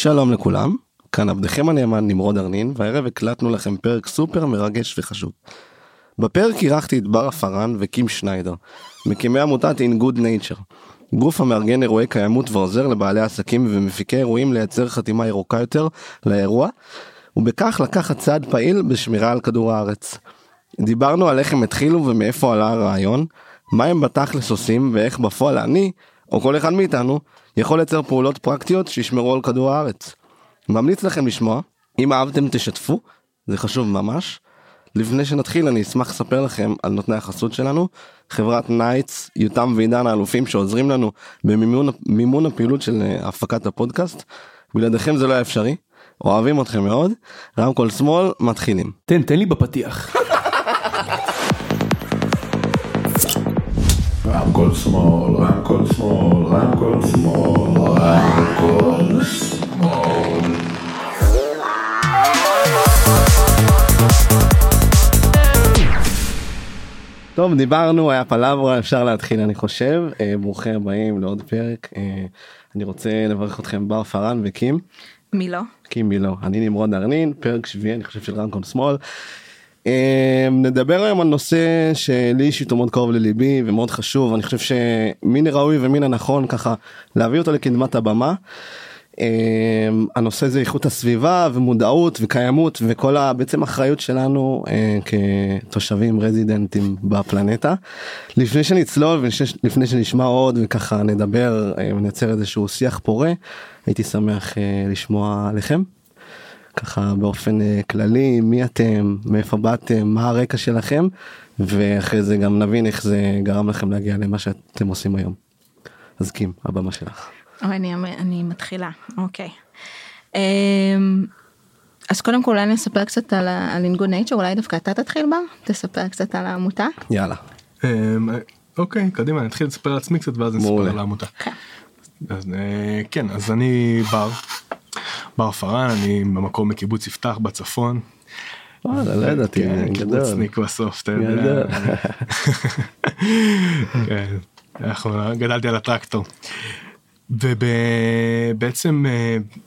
שלום לכולם, כאן עבדכם הנאמן נמרוד ארנין, והערב הקלטנו לכם פרק סופר מרגש וחשוב. בפרק אירחתי את בר פארן וקים שניידר, מקימי עמותת In Good Nature, גוף המארגן אירועי קיימות ועוזר לבעלי עסקים ומפיקי אירועים לייצר חתימה ירוקה יותר לאירוע, ובכך לקחת צעד פעיל בשמירה על כדור הארץ. דיברנו על איך הם התחילו ומאיפה עלה הרעיון, מה הם בתכלס עושים ואיך בפועל אני, או כל אחד מאיתנו, יכול לייצר פעולות פרקטיות שישמרו על כדור הארץ. ממליץ לכם לשמוע, אם אהבתם תשתפו, זה חשוב ממש. לפני שנתחיל אני אשמח לספר לכם על נותני החסות שלנו, חברת נייטס, יותם ועידן האלופים שעוזרים לנו במימון הפעילות של הפקת הפודקאסט, בלעדיכם זה לא היה אפשרי, אוהבים אתכם מאוד, רמקול שמאל, מתחילים. תן לי בפתיח. רמקול שמאל, רמקול שמאל, רמקול שמאל, רמקול שמאל. טוב, דיברנו, היה פלברה, אפשר להתחיל אני חושב. ברוכים הבאים לעוד פרק. אני רוצה לברך אתכם בר פארן וקים. מי לא? קים מי לא. אני נמרוד ארנין, פרק 7, אני חושב של רמקול שמאל. נדבר היום על נושא שלי אישית הוא מאוד קרוב לליבי ומאוד חשוב, אני חושב שמין הראוי ומין הנכון ככה להביא אותו לקדמת הבמה. הנושא זה איכות הסביבה ומודעות וקיימות וכל בעצם האחריות שלנו כתושבים רזידנטים בפלנטה. לפני שנצלול ולפני שנשמע עוד וככה נדבר ונייצר איזשהו שיח פורה, הייתי שמח לשמוע עליכם. ככה באופן כללי, מי אתם, מאיפה באתם, מה הרקע שלכם, ואחרי זה גם נבין איך זה גרם לכם להגיע למה שאתם עושים היום. אז קים, הבמה שלך. אני מתחילה, אוקיי. אז קודם כל, אני אספר קצת על In Good Nature, אולי דווקא אתה תתחיל בה, תספר קצת על העמותה. יאללה. אוקיי, קדימה, אני אתחיל לספר על עצמי קצת, ואז נספר על העמותה. כן, אז אני בר פארן, אני במקום מקיבוץ יפתח בצפון. וואלה, לא ידעתי, קיבוץ ניק בסוף, אתה יודע. גדלתי על הטרקטור. ובעצם,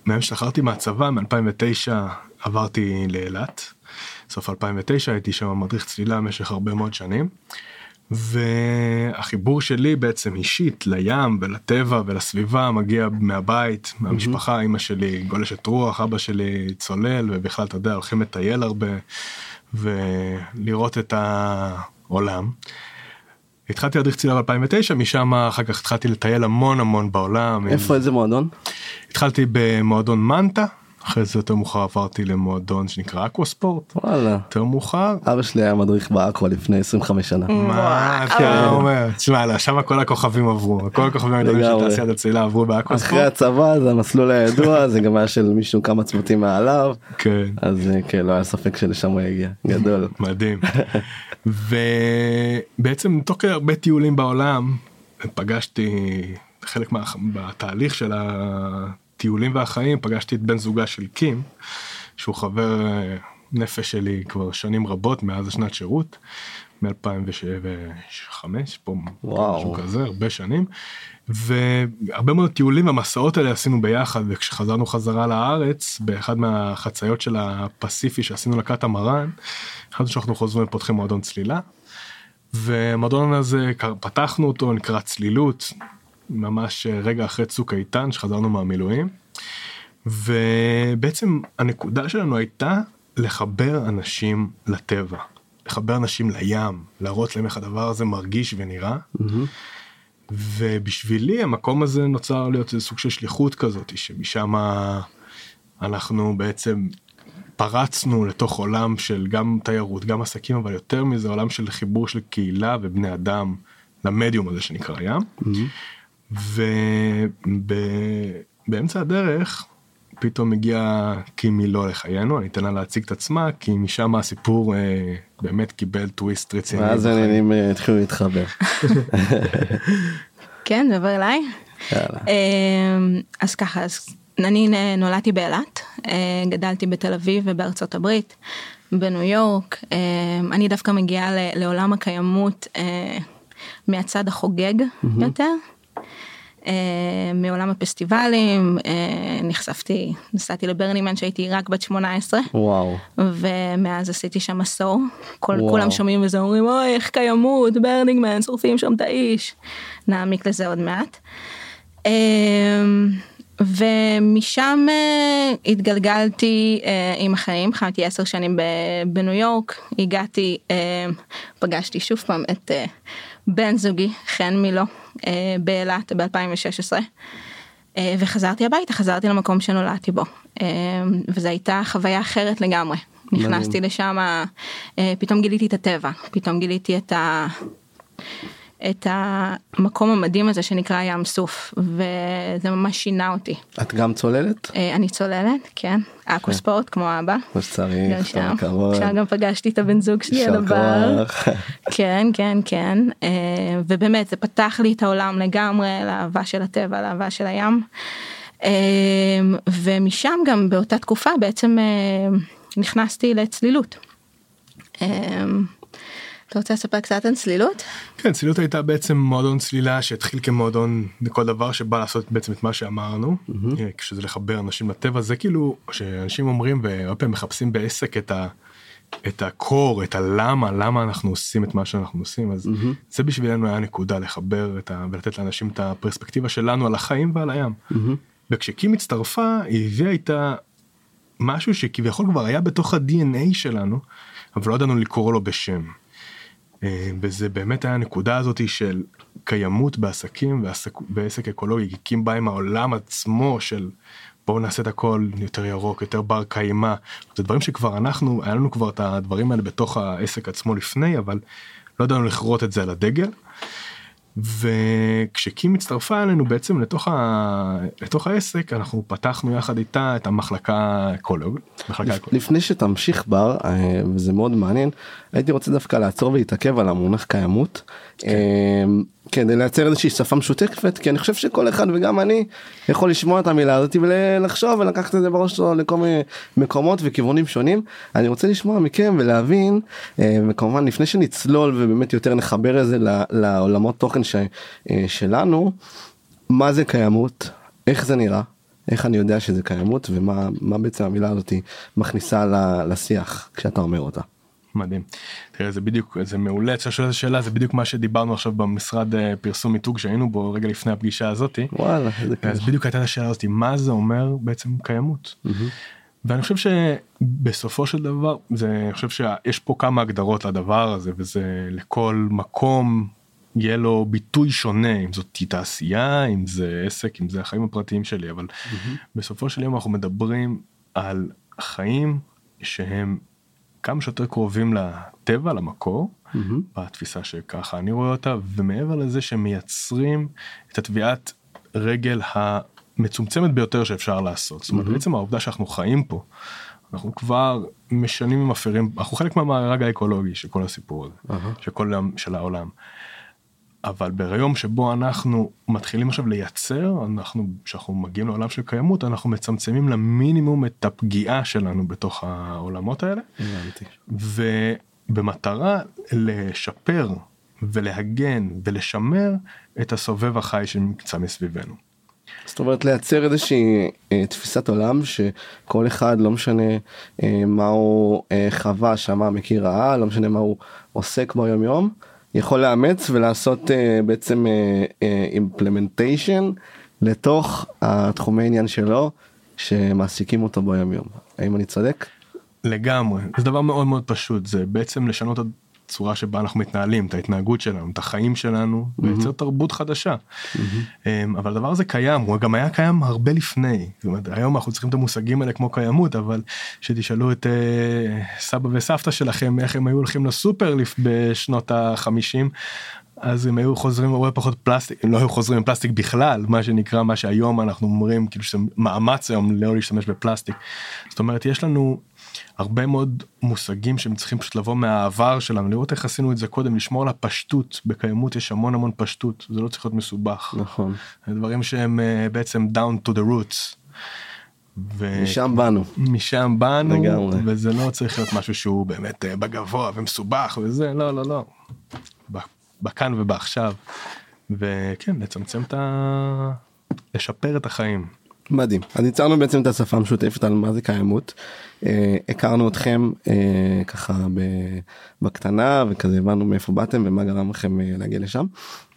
מהם שחררתי מהצבא, מ-2009 עברתי לאילת. סוף 2009 הייתי שם מדריך צלילה במשך הרבה מאוד שנים. והחיבור שלי בעצם אישית לים ולטבע ולסביבה מגיע מהבית, מהמשפחה, אמא שלי גולשת רוח, אבא שלי צולל, ובכלל אתה יודע, הולכים לטייל הרבה ולראות את העולם. התחלתי להדריך צלילה ב-2009, משם אחר כך התחלתי לטייל המון המון בעולם. איפה, איזה מועדון? התחלתי במועדון מנטה. אחרי זה יותר מאוחר עברתי למועדון שנקרא אקווספורט. וואלה. יותר מאוחר. אבא שלי היה מדריך באקווה לפני 25 שנה. מה אתה אומר? תשמע, שם כל הכוכבים עברו. כל הכוכבים הגדולים של תעשיית הצלילה עברו באקווספורט. אחרי הצבא, זה המסלול הידוע, זה גם היה של מישהו כמה צמתים מעליו. כן. אז כן, לא היה ספק שלשם הוא הגיע. גדול. מדהים. ובעצם תוך הרבה טיולים בעולם, פגשתי חלק בתהליך של טיולים והחיים, פגשתי את בן זוגה של קים, שהוא חבר נפש שלי כבר שנים רבות, מאז השנת שירות, מ-2005, פה משהו כזה, הרבה שנים, והרבה מאוד טיולים והמסעות האלה עשינו ביחד, וכשחזרנו חזרה לארץ, באחד מהחציות של הפסיפי שעשינו לקטמרן, אחד שאנחנו חוזרים ופותחים מועדון צלילה, ומועדון הזה, פתחנו אותו, נקרא צלילות, ממש רגע אחרי צוק איתן, שחזרנו מהמילואים, ובעצם הנקודה שלנו הייתה לחבר אנשים לטבע, לחבר אנשים לים, להראות להם איך הדבר הזה מרגיש ונראה, ובשבילי המקום הזה נוצר להיות איזה סוג של שליחות כזאת, שמשם אנחנו בעצם פרצנו לתוך עולם של גם תיירות, גם עסקים, אבל יותר מזה עולם של חיבור של קהילה ובני אדם, למדיום הזה שנקרא ים, ובאמצע הדרך פתאום הגיע קימי לא לחיינו, אני אתן לה להציג את עצמה, כי משם הסיפור באמת קיבל טוויסט רציני. ואז העניינים התחילו להתחבר. כן, דבר אליי. אז ככה, אני נולדתי באילת, גדלתי בתל אביב ובארצות הברית, בניו יורק, אני דווקא מגיעה לעולם הקיימות מהצד החוגג יותר. מעולם הפסטיבלים, נחשפתי, נסעתי לברנימן שהייתי רק בת 18, וואו. ומאז עשיתי שם עשור, כולם שומעים וזה אומרים, אוי, איך קיימות, ברנימן, שורפים שם את האיש, נעמיק לזה עוד מעט. ומשם התגלגלתי עם החיים, חייתי 10 שנים בניו יורק, הגעתי, פגשתי שוב פעם את בן זוגי, חן מילו, באלת ב-2016, וחזרתי הביתה, חזרתי למקום שנולדתי בו, וזו הייתה חוויה אחרת לגמרי, נכנסתי לשם, פתאום גיליתי את הטבע, פתאום גיליתי את המקום המדהים הזה שנקרא ים סוף, וזה ממש שינה אותי. את גם צוללת? אני צוללת, כן. אקוספורט, כמו אבא. כמו שצריך, שתור כבוד. עכשיו גם פגשתי את הבן זוג שלי על הבר. כן, כן, כן. ובאמת, זה פתח לי את העולם לגמרי, לאהבה של הטבע, לאהבה של הים. ומשם גם באותה תקופה בעצם נכנסתי לצלילות. אתה רוצה לספר קצת על צלילות? כן, צלילות הייתה בעצם מועדון צלילה שהתחיל כמועדון לכל דבר שבא לעשות בעצם את מה שאמרנו, כשזה לחבר אנשים לטבע, זה כאילו שאנשים אומרים והפעמים מחפשים בעסק את הקור, את הלמה, למה אנחנו עושים את מה שאנחנו עושים, אז זה בשבילנו היה נקודה לחבר ולתת לאנשים את הפרספקטיבה שלנו על החיים ועל הים. וכשקים הצטרפה, היא הביאה איתה משהו שכביכול כבר היה בתוך ה-DNA שלנו, אבל לא ידענו לקרוא לו בשם. וזה באמת היה הנקודה הזאת של קיימות בעסקים, בעסק אקולוגי, קים בא עם העולם עצמו של בואו נעשה את הכל יותר ירוק, יותר בר קיימה, זה דברים שכבר אנחנו, היה לנו כבר את הדברים האלה בתוך העסק עצמו לפני, אבל לא ידענו לכרות את זה על הדגל, וכשקים הצטרפה אלינו בעצם לתוך העסק, אנחנו פתחנו יחד איתה את המחלקה האקולוגית. לפני שתמשיך בר, וזה מאוד מעניין, הייתי רוצה דווקא לעצור ולהתעכב על המונח קיימות, כדי לייצר איזושהי שפה משותפת, כי אני חושב שכל אחד וגם אני יכול לשמוע את המילה הזאת ולחשוב ולקחת את זה בראש שלו לכל מיני מקומות וכיוונים שונים. אני רוצה לשמוע מכם ולהבין, וכמובן לפני שנצלול ובאמת יותר נחבר את זה לעולמות תוכן שלנו, מה זה קיימות, איך זה נראה, איך אני יודע שזה קיימות ומה בעצם המילה הזאת מכניסה לשיח כשאתה אומר אותה. מדהים. תראה, זה בדיוק, זה מעולה, שאלה, שאלה, זה בדיוק מה שדיברנו עכשיו במשרד פרסום מיתוג שהיינו בו רגע לפני הפגישה הזאת. וואלה, זה אז כך. בדיוק הייתה השאלה הזאת, מה זה אומר בעצם קיימות? ואני חושב שבסופו של דבר, אני חושב שיש פה כמה הגדרות לדבר הזה, וזה לכל מקום יהיה לו ביטוי שונה, אם זאת תעשייה, אם זה עסק, אם זה החיים הפרטיים שלי, אבל בסופו של יום אנחנו מדברים על חיים שהם כמה שיותר קרובים לטבע, למקור, בתפיסה שככה אני רואה אותה, ומעבר לזה שמייצרים את הטביעת רגל המצומצמת ביותר שאפשר לעשות. זאת אומרת, בעצם העובדה שאנחנו חיים פה, אנחנו כבר משנים ומפרים, אנחנו חלק מהמארג האקולוגי של כל הסיפור הזה, של העולם. אבל ביום שבו אנחנו מתחילים עכשיו לייצר, כשאנחנו מגיעים לעולם של קיימות, אנחנו מצמצמים למינימום את הפגיעה שלנו בתוך העולמות האלה, ובמטרה לשפר ולהגן ולשמר את הסובב החי שנמצא מסביבנו. זאת אומרת, לייצר איזושהי תפיסת עולם שכל אחד, לא משנה מה הוא חווה, שמה מכיר רעה, לא משנה מה הוא עוסק בו יום יום, יכול לאמץ ולעשות בעצם אימפלמנטיישן לתוך התחומי העניין שלו שמעסיקים אותו ביום יום. האם אני צודק? לגמרי. זה דבר מאוד מאוד פשוט. זה בעצם לשנות את הצורה שבה אנחנו מתנהלים, את ההתנהגות שלנו, את החיים שלנו, וייצר תרבות חדשה. אבל הדבר הזה קיים, הוא גם היה קיים הרבה לפני. זאת אומרת, היום אנחנו צריכים את המושגים האלה כמו קיימות, אבל שתשאלו את סבא וסבתא שלכם, איך הם היו הולכים לסופר בשנות ה-50, אז הם היו חוזרים, רואה פחות פלסטיק, הם לא היו חוזרים עם פלסטיק בכלל, מה שנקרא, מה שהיום אנחנו אומרים, כאילו שזה מאמץ היום לא להשתמש בפלסטיק. זאת אומרת, יש לנו הרבה מאוד מושגים שהם צריכים פשוט לבוא מהעבר שלנו, לראות איך עשינו את זה קודם, לשמור על הפשטות, בקיימות יש המון המון פשטות, זה לא צריך להיות מסובך. נכון. הדברים שהם בעצם down to the roots. משם באנו. משם באנו, וזה לא צריך להיות משהו שהוא באמת בגבוה ומסובך וזה, לא, לא, לא. בכאן ובעכשיו, וכן, לצמצם את ה... לשפר את החיים. מדהים. אז ניצרנו בעצם את השפה המשותפת על מה זה קיימות. הכרנו אתכם ככה בקטנה, וכזה הבנו מאיפה באתם ומה גרם לכם להגיע לשם.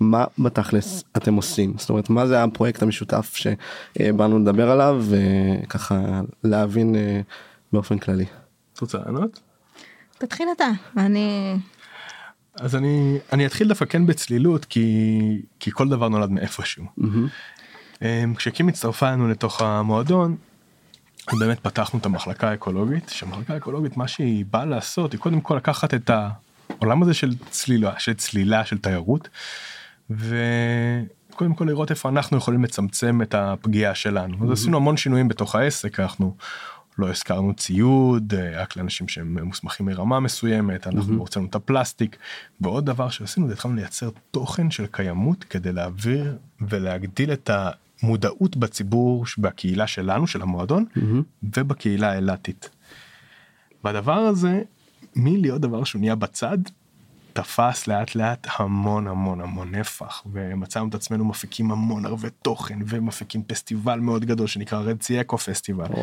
מה בתכלס אתם עושים? זאת אומרת, מה זה הפרויקט המשותף שבאנו לדבר עליו, וככה להבין באופן כללי? רוצה לענות? תתחיל אתה. אז אני אתחיל לפקן בצלילות, כי כל דבר נולד מאיפשהו. כשקים הצטרפה לנו לתוך המועדון, אז באמת פתחנו את המחלקה האקולוגית, שהמחלקה האקולוגית, מה שהיא באה לעשות, היא קודם כל לקחת את העולם הזה של צלילה, של תיירות, וקודם כל לראות איפה אנחנו יכולים לצמצם את הפגיעה שלנו. אז עשינו המון שינויים בתוך העסק, אנחנו לא הזכרנו ציוד, רק לאנשים שהם מוסמכים מרמה מסוימת, אנחנו הוצאנו את הפלסטיק, ועוד דבר שעשינו, זה התחלנו לייצר תוכן של קיימות, כדי להעביר ולהגדיל את המודעות בציבור, בקהילה שלנו, של המועדון, ובקהילה האילתית. והדבר הזה, מלהיות דבר שהוא נהיה בצד, תפס לאט לאט המון המון המון נפח, ומצאנו את עצמנו מפיקים המון הרבה תוכן, ומפיקים פסטיבל מאוד גדול שנקרא Red Sea Eco Festival,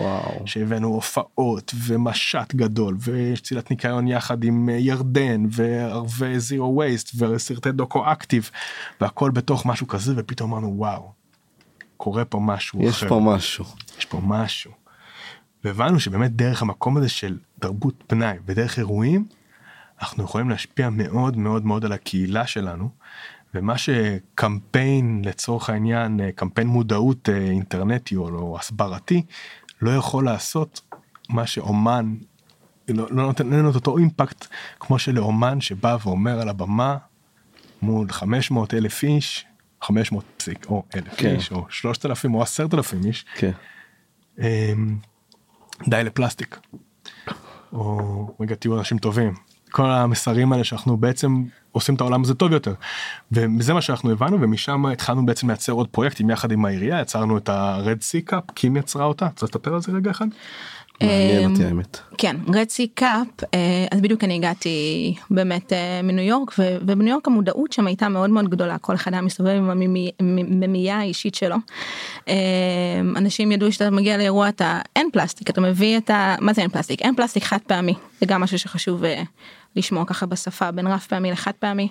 שהבאנו הופעות ומשט גדול, וצילת ניקיון יחד עם ירדן, וערבי Zero Waste, וסרטי דוקו-אקטיב, והכל בתוך משהו כזה, ופתאום אמרנו וואו, קורה פה משהו אחר. יש פה משהו. והבנו שבאמת דרך המקום הזה של תרבות פנאי, ודרך אירועים, אנחנו יכולים להשפיע מאוד מאוד מאוד על הקהילה שלנו, ומה שקמפיין לצורך העניין, קמפיין מודעות אינטרנטי או הסברתי, לא יכול לעשות מה שאומן, לא נותן את אותו אימפקט, כמו שלאומן שבא ואומר על הבמה, מול 500,000 איש, 500 פסיק, או 1,000 איש, או 3,000 או 10,000 איש, די לפלסטיק, או רגע תהיו אנשים טובים, כל המסרים האלה שאנחנו בעצם עושים את העולם הזה טוב יותר. וזה מה שאנחנו הבנו, ומשם התחלנו בעצם לייצר עוד פרויקטים יחד עם העירייה, יצרנו את ה-Red Sea Cup, קים יצרה אותה, צריך לספר על זה רגע אחד? מעניין אותי האמת. כן, Red Sea Cup, אז בדיוק אני הגעתי באמת מניו יורק, ובניו יורק המודעות שם הייתה מאוד מאוד גדולה, כל אחד היה מסתובב עם הממייה האישית שלו. אנשים ידעו שאתה מגיע לאירוע, אתה אין פלסטיק, אתה מביא את ה... מה זה אין פלסטיק? אין פלסטיק חד פעמי, זה גם משהו שחשוב לשמוע ככה בשפה, בין רף פעמי לחד פעמי.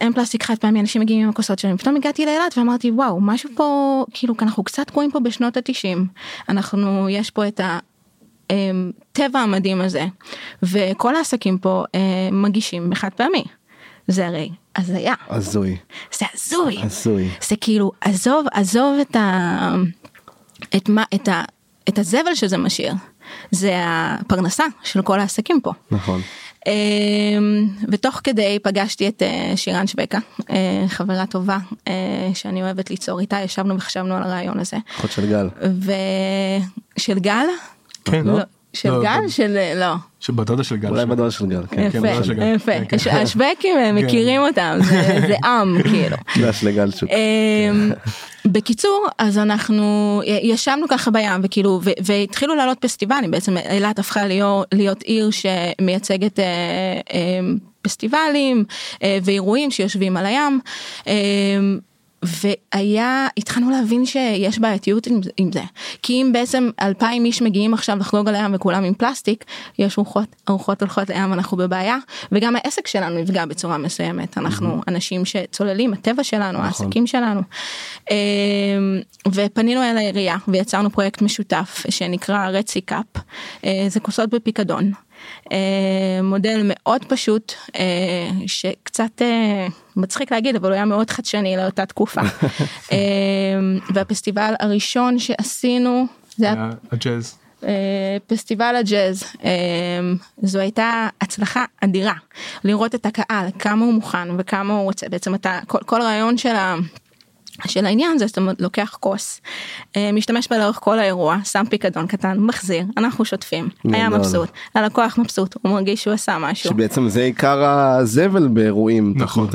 אין פלסטיק חד פעמי, אנשים מגיעים עם הכוסות שלהם, פתאום הגעתי לאילת ואמרתי וואו, משהו פה, כאילו אנחנו קצת תקועים פה בשנות ה-90, אנחנו, יש פה את הטבע המדהים הזה, וכל העסקים פה מגישים בחד פעמי, זה הרי הזיה. הזוי. זה כאילו, עזוב את הזבל שזה משאיר, זה הפרנסה של כל העסקים פה. נכון. ותוך כדי פגשתי את שירן שבקה, חברה טובה שאני אוהבת ליצור איתה, ישבנו וחשבנו על הרעיון הזה. אחות של גל. של גל? כן, לא. של גל? של, לא. שבדודה של גל. אולי בדודה של גל. יפה, יפה. השבקים מכירים אותם, זה עם, כאילו. דש לגל שוק. בקיצור, אז אנחנו ישבנו ככה בים, וכאילו, והתחילו לעלות פסטיבלים, בעצם אילת הפכה להיות עיר שמייצגת פסטיבלים ואירועים שיושבים על הים, התחלנו להבין שיש בעייתיות עם זה, כי אם בעצם 2,000 איש מגיעים עכשיו לחגוג על הים וכולם עם פלסטיק, יש ארוחות הולכות לים, אנחנו בבעיה, וגם העסק שלנו נפגע בצורה מסוימת, אנחנו אנשים שצוללים, הטבע שלנו, העסקים שלנו, ופנינו אל העירייה, ויצרנו פרויקט משותף שנקרא Red Sea Cup, זה כוסות בפיקדון, מודל מאוד פשוט, שקצת מצחיק להגיד, אבל הוא היה מאוד חדשני לאותה תקופה. והפסטיבל הראשון שעשינו, זה היה הג'אז. פסטיבל הג'אז, זו הייתה הצלחה אדירה, לראות את הקהל, כמה הוא מוכן וכמה הוא רוצה, בעצם כל רעיון של העניין זה, זאת אומרת, לוקח כוס, משתמש בה לאורך כל האירוע, שם פיקדון קטן, מחזיר, אנחנו שוטפים, היה מבסוט, הלקוח מבסוט, הוא מרגיש שהוא עשה משהו. שבעצם זה עיקר הזבל באירועים, נכון,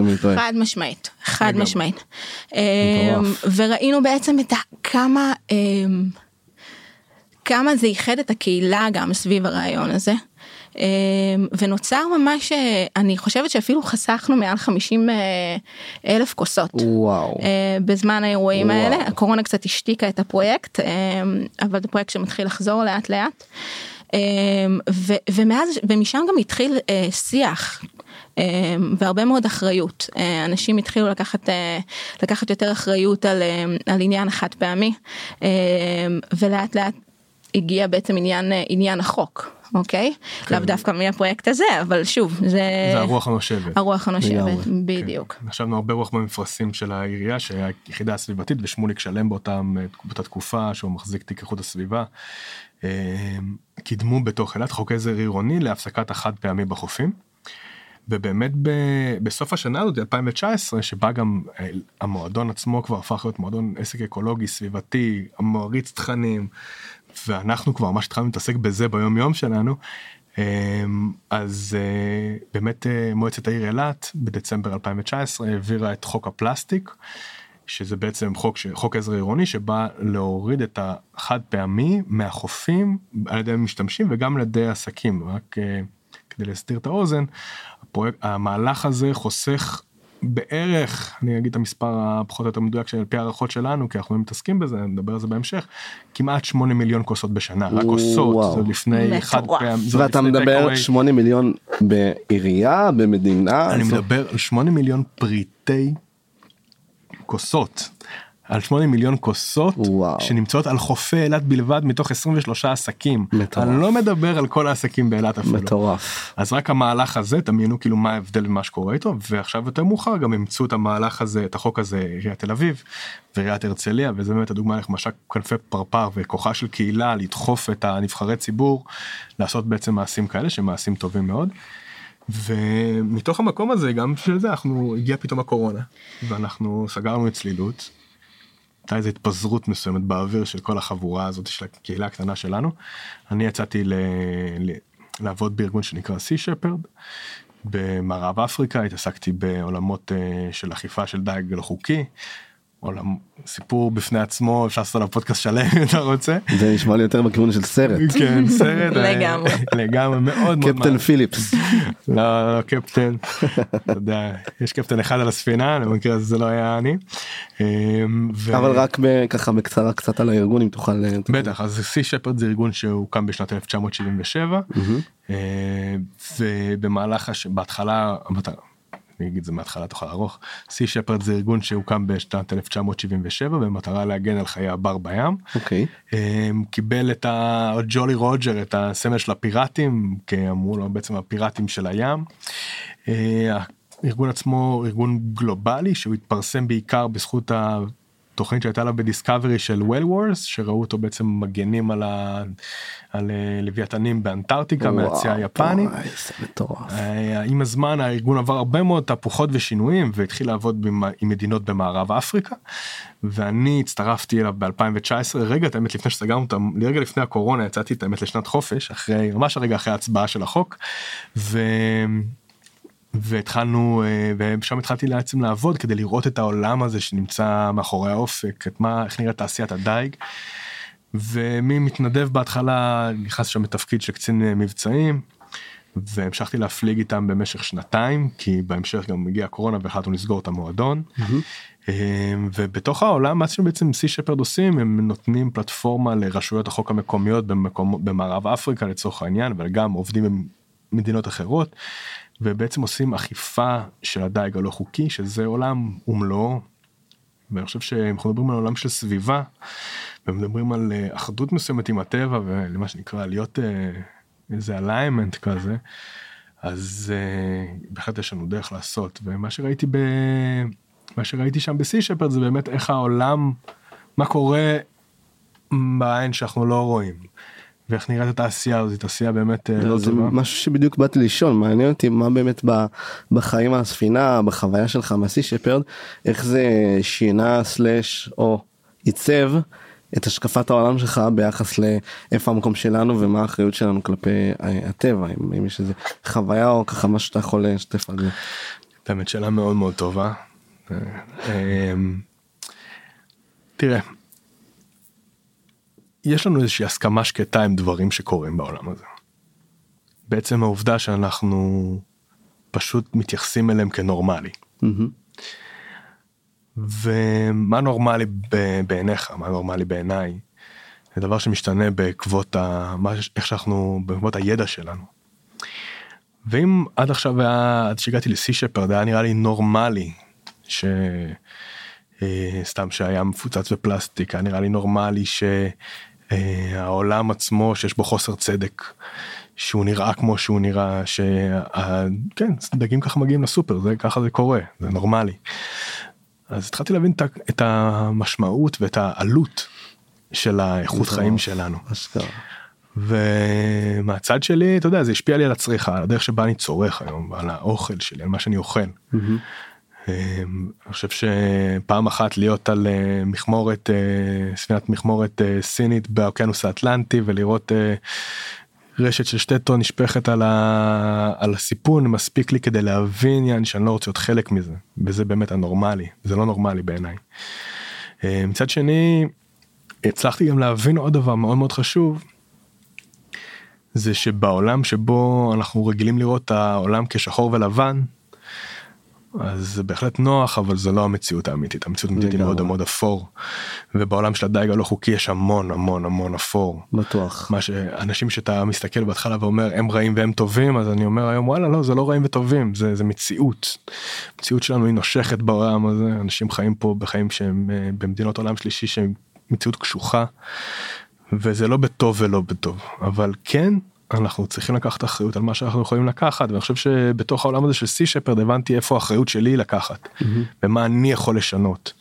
חד משמעית. וראינו בעצם את כמה זה ייחד את הקהילה גם סביב הרעיון הזה, ונוצר ממש, אני חושבת שאפילו חסכנו מעל 50,000 כוסות. וואו. בזמן האירועים וואו. האלה, הקורונה קצת השתיקה את הפרויקט, אבל זה פרויקט שמתחיל לחזור לאט לאט, ומשם גם התחיל שיח, והרבה מאוד אחריות. אנשים התחילו לקחת יותר אחריות על עניין חד פעמי, ולאט לאט הגיע בעצם עניין החוק, אוקיי? לאו דווקא מהפרויקט הזה, אבל שוב, זה הרוח הנושבת. הרוח הנושבת, בדיוק. חשבנו הרבה רוח במפרשים של העירייה, שהיא היחידה הסביבתית, ושמוליק שלם באותה תקופה, שהוא מחזיק תיק איכות הסביבה, קידמו בתוך אילת חוק עזר עירוני להפסקת החד פעמי בחופים, ובאמת בסוף השנה הזאת, 2019, שבה גם המועדון עצמו כבר הפך להיות מועדון עסק אקולוגי, סביבתי, המועריץ תכנים, ואנחנו כבר ממש התחלנו להתעסק בזה ביום יום שלנו, אז באמת מועצת העיר אילת, בדצמבר 2019, העבירה את חוק הפלסטיק, שזה בעצם חוק עזר עירוני, שבא להוריד את החד פעמי מהחופים, על ידי משתמשים וגם על ידי עסקים, רק כדי להסתיר את האוזן, המהלך הזה חוסך בערך, אני אגיד את המספר הפחות יותר מדויק של פי הערכות שלנו, כי אנחנו מתעסקים בזה, נדבר על זה בהמשך, כמעט 8 מיליון כוסות בשנה, רק כוסות, זה לפני אחד פעם. ואתה מדבר 8 מיליון בעירייה, במדינה? אני מדבר על 8 מיליון פריטי כוסות, על 8 מיליון כוסות שנמצאות על חופי אילת בלבד מתוך 23 עסקים. אני לא מדבר על כל העסקים באילת אפילו. מטורף. אז רק המהלך הזה, תמיינו כאילו מה ההבדל במה שקורה איתו, ועכשיו יותר מאוחר גם ימצאו את המהלך הזה, את החוק הזה, עיריית תל אביב ועיריית הרצליה, וזה באמת הדוגמה איך משק כנפי פרפר וכוחה של קהילה לדחוף את הנבחרי ציבור, לעשות בעצם מעשים כאלה שמעשים טובים מאוד. ומתוך המקום הזה, גם של זה, הגיעה פתאום הקורונה, ואנחנו סגרנו את צלילות, הייתה איזו התפזרות מסוימת באוויר של כל החבורה הזאת, של הקהילה הקטנה שלנו. אני יצאתי לעבוד בארגון שנקרא Sea Shepherd, במערב אפריקה, התעסקתי בעולמות של אכיפה של דייג לא חוקי, סיפור בפני עצמו, אפשר לעשות על הפודקאסט שלם אם אתה רוצה. זה נשמע לי יותר בכיוון של סרט. כן, סרט. לגמרי. לגמרי, מאוד מאוד. קפטן פיליפס. לא, קפטן. אתה יודע, יש קפטן אחד על הספינה, במקרה הזה זה לא היה אני. אבל רק ככה בקצרה קצת על הארגון, אם תוכל... בטח, אז Sea Shepherd זה ארגון שהוקם בשנת 1977, ובמהלך, בהתחלה... אני אגיד זה מההתחלה תוכל ארוך, Sea Shepherd זה ארגון שהוקם בשנת 1977, במטרה להגן על חיי הבר בים. Okay. קיבל את ג'ולי רוג'ר, את הסמל של הפיראטים, כאמרו לו בעצם הפיראטים של הים. הארגון עצמו, ארגון גלובלי, שהוא התפרסם בעיקר בזכות התוכנית שהייתה לה בדיסקאברי של Whale Wars, שראו אותו בעצם מגנים על על לוויתנים באנטארקטיקה מהצי היפני. עם הזמן הארגון עבר הרבה מאוד תהפוכות ושינויים, והתחיל לעבוד עם מדינות במערב אפריקה, ואני הצטרפתי אליו ב-2019, רגע את האמת לפני שסגרנו אותם, לרגע לפני הקורונה יצאתי את האמת לשנת חופש, ממש הרגע אחרי ההצבעה של החוק, והתחלנו, ושם התחלתי בעצם לעבוד, כדי לראות את העולם הזה שנמצא מאחורי האופק, איך נראה תעשיית הדייג, ומי מתנדב בהתחלה, נכנס שם לתפקיד של קצין מבצעים, והמשכתי להפליג איתם במשך 2 שנים, כי בהמשך גם הגיעה הקורונה, והחלטנו לסגור את המועדון, ובתוך העולם, מה שבעצם Sea Shepherd עושים, הם נותנים פלטפורמה לרשויות החוק המקומיות, במערב אפריקה לצורך העניין, אבל גם עובדים עם מדינות אחרות, ובעצם עושים אכיפה של הדייג הלא חוקי, שזה עולם ומלואו, ואני חושב שאנחנו מדברים על עולם של סביבה, ומדברים על אחדות מסוימת עם הטבע, ולמה שנקרא להיות איזה אליימנט כזה, אז בהחלט יש לנו דרך לעשות, ומה שראיתי, מה שראיתי שם בסי שפרד, זה באמת איך העולם, מה קורה בעין שאנחנו לא רואים, ואיך נראית התעשייה, זו תעשייה באמת לא טובה. זה משהו שבדיוק באתי לישון, מעניין אותי מה באמת בחיים הספינה, בחוויה שלך, מהסי שפרד, איך זה שינה, סלש, או עיצב, את השקפת העולם שלך ביחס לאיפה המקום שלנו ומה האחריות שלנו כלפי הטבע, אם יש איזו חוויה או ככה מה שאתה יכול לשתף על זה. באמת שאלה מאוד מאוד טובה. תראה, יש לנו איזושהי הסכמה שקטה עם דברים שקורים בעולם הזה. בעצם העובדה שאנחנו פשוט מתייחסים אליהם כנורמלי. ומה נורמלי בעיניך, מה נורמלי בעיניי, זה דבר שמשתנה בעקבות איך שאנחנו, בעקבות הידע שלנו. ואם עד עכשיו, עד שהגעתי לסי שפרד, היה נראה לי נורמלי, סתם שהיה מפוצץ בפלסטיק, היה נראה לי נורמלי שהעולם עצמו, שיש בו חוסר צדק, שהוא נראה כמו שהוא נראה, כן, דגים ככה מגיעים לסופר, ככה זה קורה, זה נורמלי. אז התחלתי להבין את המשמעות ואת העלות של האיכות חיים שלנו. ומהצד שלי, אתה יודע, זה השפיע לי על הצריכה, על הדרך שבה אני צורך היום, על האוכל שלי, על מה שאני אוכל. אני חושב שפעם אחת להיות על מכמורת, ספינת מכמורת סינית באוקיינוס האטלנטי, ולראות רשת של 2 טון נשפכת על הסיפון, מספיק לי כדי להבין, יעני, שאני לא רוצה להיות חלק מזה, וזה באמת הנורמלי, זה לא נורמלי בעיניי. מצד שני, הצלחתי גם להבין עוד דבר מאוד מאוד חשוב, זה שבעולם שבו אנחנו רגילים לראות את העולם כשחור ולבן, אז זה בהחלט נוח, אבל זה לא המציאות האמיתית, המציאות האמיתית היא מאוד מאוד אפור, ובעולם של הדייג הלא חוקי יש המון המון המון אפור. בטוח. מה שאנשים שאתה מסתכל בהתחלה ואומר, הם רעים והם טובים, אז אני אומר היום, וואלה, לא, זה לא רעים וטובים, זה מציאות. המציאות שלנו היא נושכת בעולם הזה, אנשים חיים פה בחיים שהם במדינות עולם שלישי, שהם מציאות קשוחה, וזה לא בטוב ולא בטוב, אבל כן, אנחנו צריכים לקחת אחריות על מה שאנחנו יכולים לקחת, ואני חושב שבתוך העולם הזה של סי שפרד, הבנתי איפה האחריות שלי לקחת, ומה אני יכול לשנות.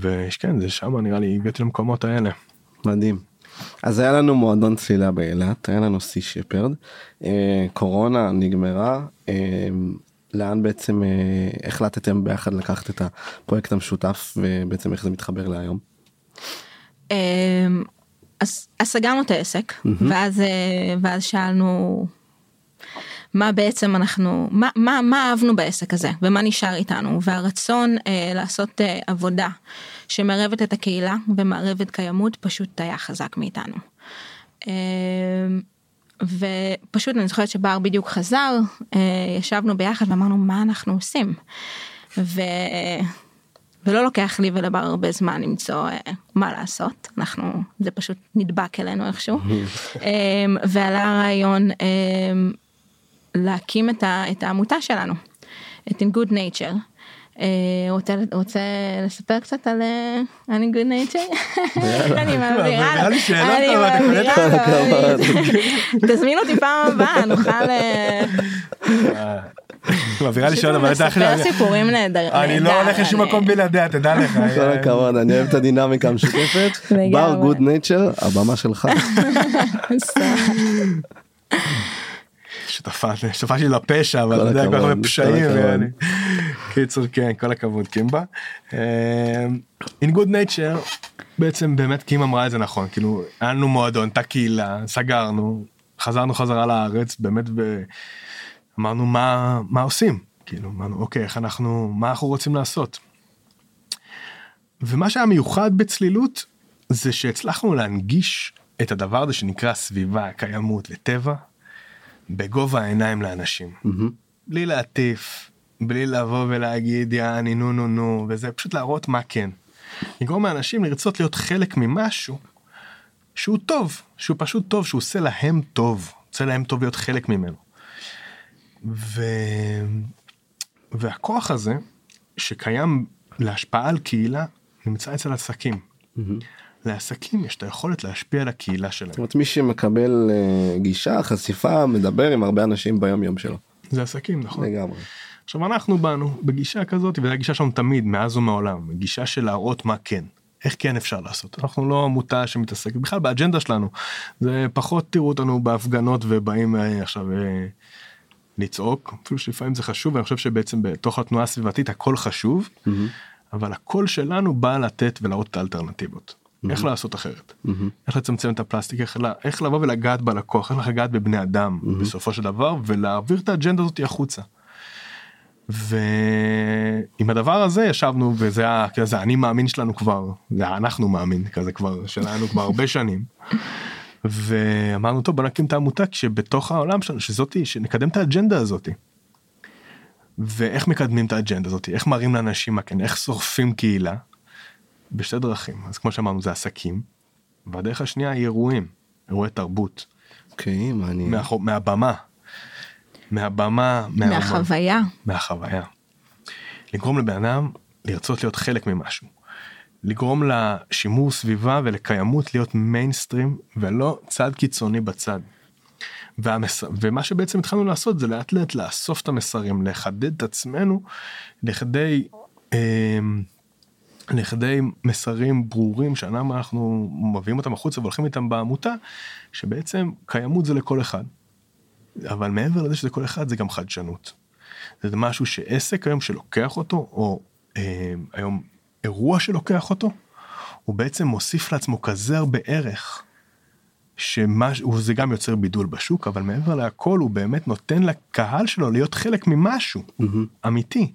וכן, זה שם, נראה לי, הגעתי למקומות האלה. מדהים. אז היה לנו מועדון צלילה באילת, היה לנו סי שפרד, קורונה נגמרה, לאן בעצם החלטתם ביחד לקחת את הפרויקט המשותף, ובעצם איך זה מתחבר להיום? אז סגרנו את העסק, ואז שאלנו, מה בעצם אנחנו, מה אהבנו בעסק הזה, ומה נשאר איתנו, והרצון לעשות עבודה, שמערבת את הקהילה, ומערבת קיימות, פשוט היה חזק מאיתנו. ופשוט אני זוכרת שבר בדיוק חזר, ישבנו ביחד ואמרנו, מה אנחנו עושים? ולא לוקח לי ולבר הרבה זמן למצוא מה לעשות, זה פשוט נדבק אלינו איכשהו, ועלה הרעיון להקים את העמותה שלנו, את In Good Nature. רוצה לספר קצת על In Good Nature? אני מעבירה לך. אני מעבירה לך. תזמין אותי פעם הבאה, נוכל... מעבירה לי שאלה, אבל אתה אחלה. אני לא הולך לשום מקום בלעדיה, תדע לך. כל הכבוד, אני אוהב את הדינמיקה המשותפת. בר גוד נייצ'ר, הבמה שלך. שותפה שלי לפשע, אבל אתה יודע, כל הרבה פשעים. קיצור, כן, כל הכבוד, קימבה. In Good Nature, בעצם באמת קים אמרה את זה נכון, כאילו, היינו מועדון, הייתה קהילה, סגרנו, חזרנו חזרה לארץ, באמת אמרנו, מה עושים? כאילו, אמרנו, אוקיי, מה אנחנו רוצים לעשות? ומה שהיה מיוחד בצלילות, זה שהצלחנו להנגיש את הדבר הזה שנקרא סביבה, קיימות וטבע, בגובה העיניים לאנשים. בלי להטיף, בלי לבוא ולהגיד, יעני, נו, נו, נו, וזה פשוט להראות מה כן. לגרום מהאנשים לרצות להיות חלק ממשהו, שהוא טוב, שהוא פשוט טוב, שהוא עושה להם טוב, עושה להם טוב להיות חלק ממנו. והכוח הזה שקיים להשפעה על קהילה נמצא אצל עסקים. לעסקים יש את היכולת להשפיע על הקהילה שלהם. זאת אומרת, מי שמקבל גישה, חשיפה, מדבר עם הרבה אנשים ביום יום שלו. זה עסקים, נכון? לגמרי. עכשיו אנחנו באנו בגישה כזאת, וזו הגישה שלנו תמיד, מאז ומעולם, גישה של להראות מה כן. איך כן אפשר לעשות? אנחנו לא עמותה שמתעסקת, בכלל באג'נדה שלנו. זה פחות תראו אותנו בהפגנות ובאים עכשיו... לצעוק, אפילו שלפעמים זה חשוב, ואני חושב שבעצם בתוך התנועה הסביבתית הכל חשוב, אבל הכל שלנו בא לתת ולהראות את האלטרנטיבות. איך לעשות אחרת? איך לצמצם את הפלסטיק? איך לבוא ולגעת בלקוח? איך לגעת בבני אדם בסופו של דבר, ולהעביר את האג'נדה הזאת החוצה. ועם הדבר הזה ישבנו, וזה אני מאמין שלנו כבר, אנחנו מאמין, כזה כבר שלנו כבר הרבה שנים, ואמרנו, טוב, בוא נקים את העמותה, כשבתוך העולם שלנו, שזאתי, שנקדם את האג'נדה הזאתי. ואיך מקדמים את האג'נדה הזאתי? איך מראים לאנשים מה כן? איך שורפים קהילה? בשתי דרכים. אז כמו שאמרנו, זה עסקים, והדרך השנייה היא אירועים, אירועי תרבות. אוקיי, מעניין. מהבמה. מהחוויה. לגרום לבן אדם לרצות להיות חלק ממשהו. לגרום לשימור סביבה ולקיימות להיות מיינסטרים, ולא צד קיצוני בצד. ומה שבעצם התחלנו לעשות, זה לאט לאט לאסוף את המסרים, לחדד את עצמנו, לכדי מסרים ברורים, שאנחנו מביאים אותם החוצה, והולכים איתם בעמותה, שבעצם קיימות זה לכל אחד. אבל מעבר לזה שזה כל אחד, זה גם חדשנות. זה משהו שעסק היום שלוקח אותו, או היום אירוע שלוקח אותו, הוא בעצם מוסיף לעצמו כזה הרבה ערך, שזה גם יוצר בידול בשוק, אבל מעבר להכל, הוא באמת נותן לקהל שלו להיות חלק ממשהו אמיתי.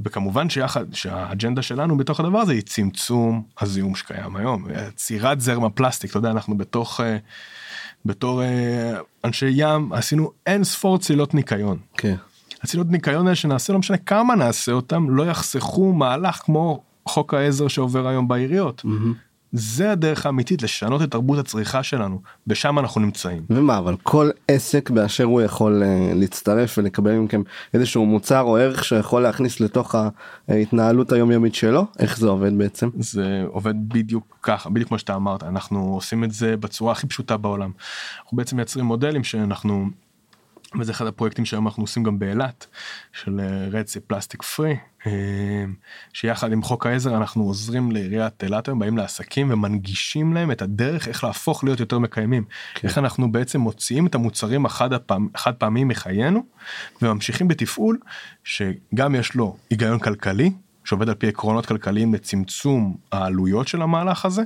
וכמובן שהאג'נדה שלנו בתוך הדבר הזה, היא צמצום הזיהום שקיים היום, צירת זרם הפלסטיק, אתה יודע, אנחנו בתור אנשי ים, עשינו אין ספור צילות ניקיון. כן. הצילות ניקיון האלה שנעשה, לא משנה כמה נעשה אותם, לא יחסכו מהלך כמו חוק העזר שעובר היום בעיריות. זה הדרך האמיתית לשנות את תרבות הצריכה שלנו, ושם אנחנו נמצאים. ומה, אבל כל עסק באשר הוא יכול להצטרף ולקבל מכם איזשהו מוצר או ערך שיכול להכניס לתוך ההתנהלות היומיומית שלו, איך זה עובד בעצם? זה עובד בדיוק ככה, בדיוק כמו שאתה אמרת, אנחנו עושים את זה בצורה הכי פשוטה בעולם. אנחנו בעצם מייצרים מודלים שאנחנו, וזה אחד הפרויקטים שהיום אנחנו עושים גם באילת, של Red Sea Plastic Free, שיחד עם חוק העזר אנחנו עוזרים לעיריית אילת, באים לעסקים ומנגישים להם את הדרך איך להפוך להיות יותר מקיימים. כן. איך אנחנו בעצם מוציאים את המוצרים חד פעמים מחיינו, וממשיכים בתפעול שגם יש לו היגיון כלכלי, שעובד על פי עקרונות כלכליים לצמצום העלויות של המהלך הזה,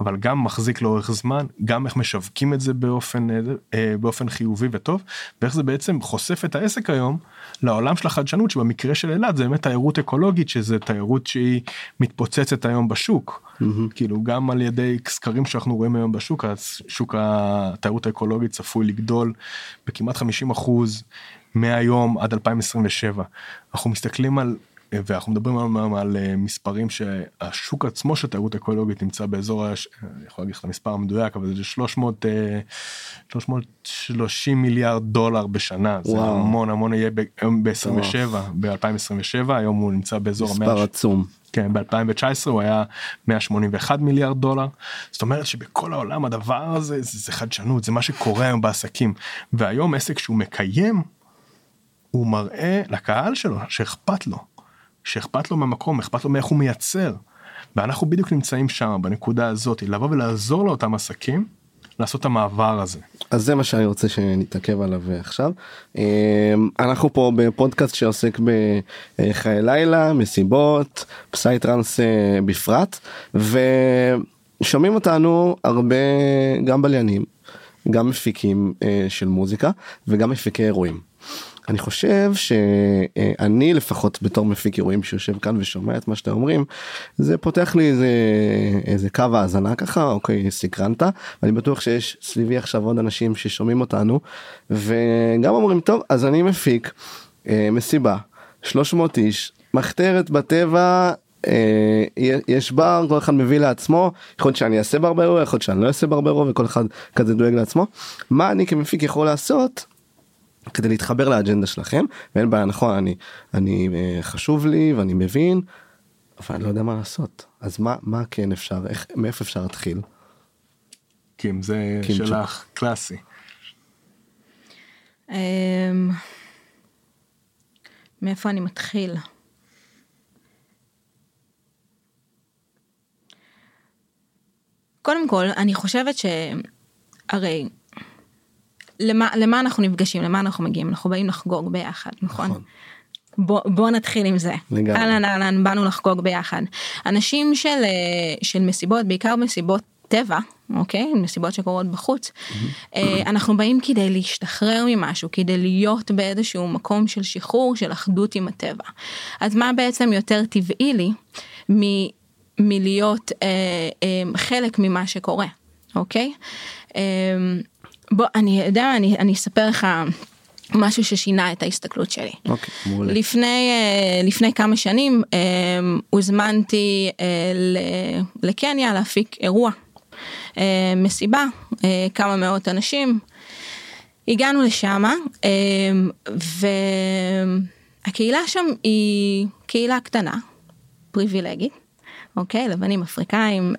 אבל גם מחזיק לאורך זמן, גם איך משווקים את זה באופן חיובי וטוב, ואיך זה בעצם חושף את העסק היום לעולם של החדשנות, שבמקרה של אילת זה באמת תיירות אקולוגית, שזה תיירות שהיא מתפוצצת היום בשוק, כאילו גם על ידי סקרים שאנחנו רואים היום בשוק, שוק התיירות האקולוגית צפוי לגדול בכמעט 50% מהיום עד 2027. אנחנו מסתכלים על ואנחנו מדברים על מספרים שהשוק עצמו של תיירות אקולוגית נמצא באזור, אני יכול להגיד את המספר המדויק, אבל זה 330 מיליארד דולר בשנה, זה המון, המון יהיה ב-2027, היום הוא נמצא באזור מספר עצום. כן, ב-2019 הוא היה 181 מיליארד דולר, זאת אומרת שבכל העולם הדבר הזה, זה חדשנות, זה מה שקורה היום בעסקים, והיום עסק שהוא מקיים, הוא מראה לקהל שלו שאכפת לו, שאכפת לו מהמקום, אכפת לו מאיך הוא מייצר, ואנחנו בדיוק נמצאים שם, בנקודה הזאת, לבוא ולעזור לאותם עסקים, לעשות את המעבר הזה. אז זה מה שאני רוצה שנתעכב עליו עכשיו. אנחנו פה בפודקאסט שעוסק בחיי לילה, מסיבות, פסי טרנס בפרט, ושומעים אותנו הרבה, גם בליינים, גם מפיקים של מוזיקה, וגם מפיקי אירועים. אני חושב שאני לפחות בתור מפיק אירועים שיושב כאן ושומע את מה שאתם אומרים, זה פותח לי איזה קו האזנה ככה, אוקיי, סקרנת, ואני בטוח שיש סביבי עכשיו עוד אנשים ששומעים אותנו, וגם אומרים, טוב, אז אני מפיק מסיבה, 300 איש, מחתרת בטבע, יש בר, כל אחד מביא לעצמו, יכול להיות שאני אעשה ברבה אירוע, יכול להיות שאני לא אעשה ברבה אירוע, וכל אחד כזה דואג לעצמו, מה אני כמפיק יכול לעשות? כדי להתחבר לאג'נדה שלכם, ואין בעיה, נכון, אני חשוב לי, ואני מבין, אבל אני לא יודע מה לעשות. אז מה כן אפשר, מאיפה אפשר להתחיל? קים, זה שלך קלאסי. מאיפה אני מתחיל? קודם כל, אני חושבת שהרי למה אנחנו נפגשים, למה אנחנו מגיעים, אנחנו באים לחגוג ביחד, נכון? בוא נתחיל עם זה. אלן, באנו לחגוג ביחד. אנשים של מסיבות, בעיקר מסיבות טבע, אוקיי? מסיבות שקורות בחוץ, אנחנו באים כדי להשתחרר ממשהו, כדי להיות באיזשהו מקום של שחרור, של אחדות עם הטבע. אז מה בעצם יותר טבעי לי מלהיות חלק ממה שקורה? אוקיי? בוא, אני יודע, אני אספר לך משהו ששינה את ההסתכלות שלי. אוקיי, מעולה. לפני כמה שנים הוזמנתי לקניה להפיק אירוע, מסיבה, כמה מאות אנשים. הגענו לשם, והקהילה שם היא קהילה קטנה, פריבילגית, אוקיי, לבנים אפריקאים,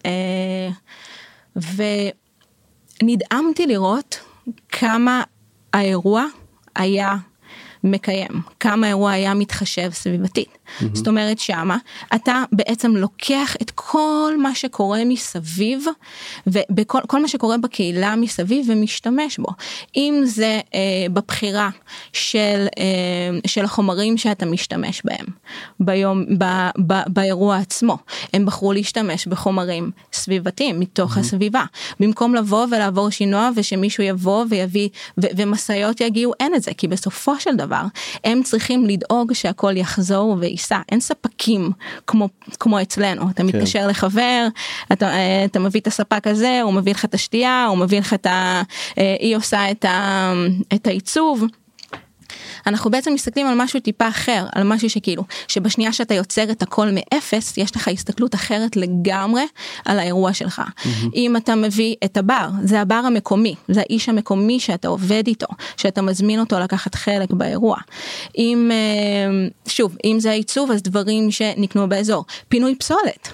ונדאמתי לראות כמה האירוע היה מקיים, כמה האירוע היה מתחשב סביבתית. זאת אומרת שמה, אתה בעצם לוקח את כל מה שקורה מסביב, וכל מה שקורה בקהילה מסביב, ומשתמש בו. אם זה בבחירה של החומרים שאתה משתמש בהם, באירוע עצמו, הם בחרו להשתמש בחומרים סביבתיים, מתוך הסביבה. במקום לבוא ולעבור שינוע, ושמישהו יבוא ויביא, ומסעיות יגיעו, אין את זה, כי בסופו של דבר, הם צריכים לדאוג שהכל יחזור וייסע. אין ספקים כמו אצלנו. אתה מתקשר לחבר, אתה מביא את הספק הזה, הוא מביא לך את השתייה, הוא מביא לך היא עושה את העיצוב. אנחנו בעצם מסתכלים על משהו טיפה אחר, על משהו שכאילו, שבשנייה שאתה יוצר את הכל מאפס, יש לך הסתכלות אחרת לגמרי על האירוע שלך. אם אתה מביא את הבר, זה הבר המקומי, זה האיש המקומי שאתה עובד איתו, שאתה מזמין אותו לקחת חלק באירוע. אם זה העיצוב, אז דברים שנקנו באזור. פינוי פסולת.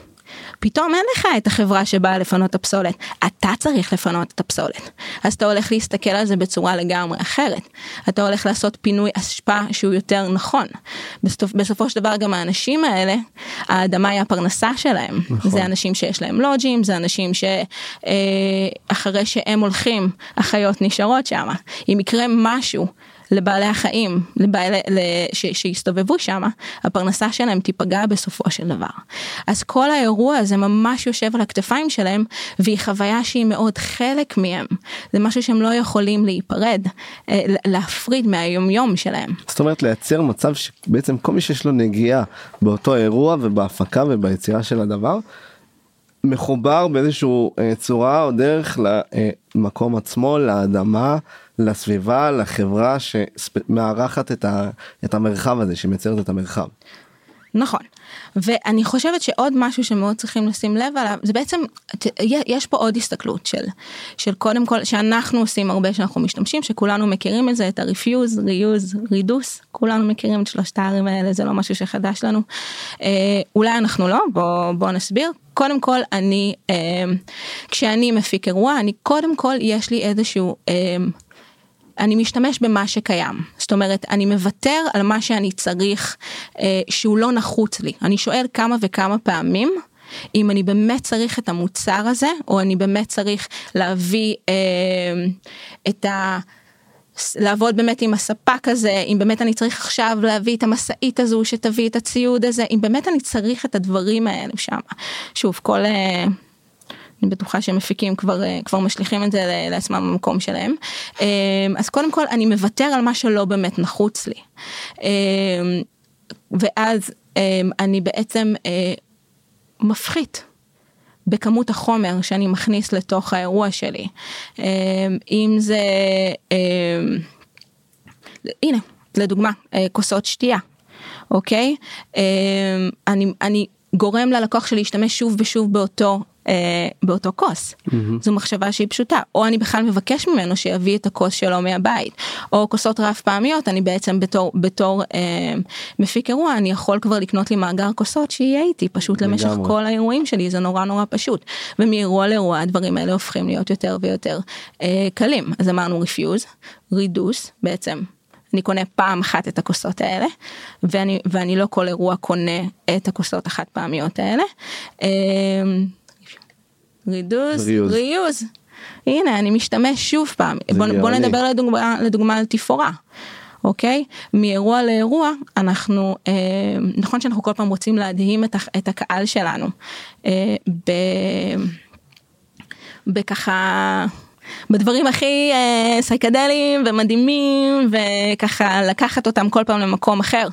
פתאום אין לך את החברה שבאה לפנות הפסולת, אתה צריך לפנות את הפסולת, אז אתה הולך להסתכל על זה בצורה לגמרי אחרת, אתה הולך לעשות פינוי אשפה שהוא יותר נכון, בסופו של דבר גם האנשים האלה, האדמה היא הפרנסה שלהם, נכון. זה אנשים שיש להם לוג'ים, זה אנשים שאחרי שהם הולכים, החיות נשארות שם, אם יקרה משהו, לבעלי החיים, שיסתובבו שם, הפרנסה שלהם תיפגע בסופו של דבר. אז כל האירוע הזה ממש יושב על הכתפיים שלהם, והיא חוויה שהיא מאוד חלק מהם. זה משהו שהם לא יכולים להיפרד, להפריד מהיומיום שלהם. זאת אומרת, לייצר מצב שבעצם כל מי שיש לו נגיעה באותו אירוע ובהפקה וביצירה של הדבר, מחובר באיזשהו צורה או דרך למקום עצמו, לאדמה, לסביבה, לחברה שמערכת את המרחב הזה, שמייצרת את המרחב. נכון. ואני חושבת שעוד משהו שמאוד צריכים לשים לב עליו, זה בעצם, יש פה עוד הסתכלות של קודם כל, שאנחנו עושים הרבה שאנחנו משתמשים, שכולנו מכירים את זה, את הריפיוז, ריוז, רידוס, כולנו מכירים את שלושת הערים האלה, זה לא משהו שחדש לנו. אולי אנחנו לא, בוא נסביר. קודם כל, כשאני מפיק אירוע, קודם כל יש לי איזשהו... אני משתמש במה שקיים, זאת אומרת, אני מוותר על מה שאני צריך, שהוא לא נחוץ לי. אני שואל כמה וכמה פעמים, אם אני באמת צריך את המוצר הזה, או אני באמת צריך להביא לעבוד באמת עם הספק הזה, אם באמת אני צריך עכשיו להביא את המסעית הזו, שתביא את הציוד הזה, אם באמת אני צריך את הדברים האלה שם. שוב, אני בטוחה שמפיקים כבר משליכים את זה לעצמם במקום שלהם. אז קודם כל, אני מוותר על מה שלא באמת נחוץ לי. ואז אני בעצם מפחית בכמות החומר שאני מכניס לתוך האירוע שלי. אם זה... הנה, לדוגמה, כוסות שתייה. אוקיי? אני גורם ללקוח שלי להשתמש שוב ושוב באותו כוס. זו מחשבה שהיא פשוטה. או אני בכלל מבקש ממנו שיביא את הכוס שלו מהבית. או כוסות רב פעמיות, אני בעצם בתור מפיק אירוע, אני יכול כבר לקנות לי מאגר כוסות שיהיה איתי, פשוט למשך כל האירועים שלי, זה נורא נורא פשוט. ומאירוע לאירוע, הדברים האלה הופכים להיות יותר ויותר קלים. אז אמרנו ריפיוז, רידוס, בעצם. אני קונה פעם אחת את הכוסות האלה, ואני לא כל אירוע קונה את הכוסות אחת פעמיות האלה. רידוס, ריוז. הנה, אני משתמש שוב פעם. בוא נדבר לדוגמה על תפאורה. אוקיי? מאירוע לאירוע, אנחנו, נכון שאנחנו כל פעם רוצים להדהים את הקהל שלנו. בככה... בדברים הכי סייקדליים ומדהימים, וככה לקחת אותם כל פעם למקום אחר.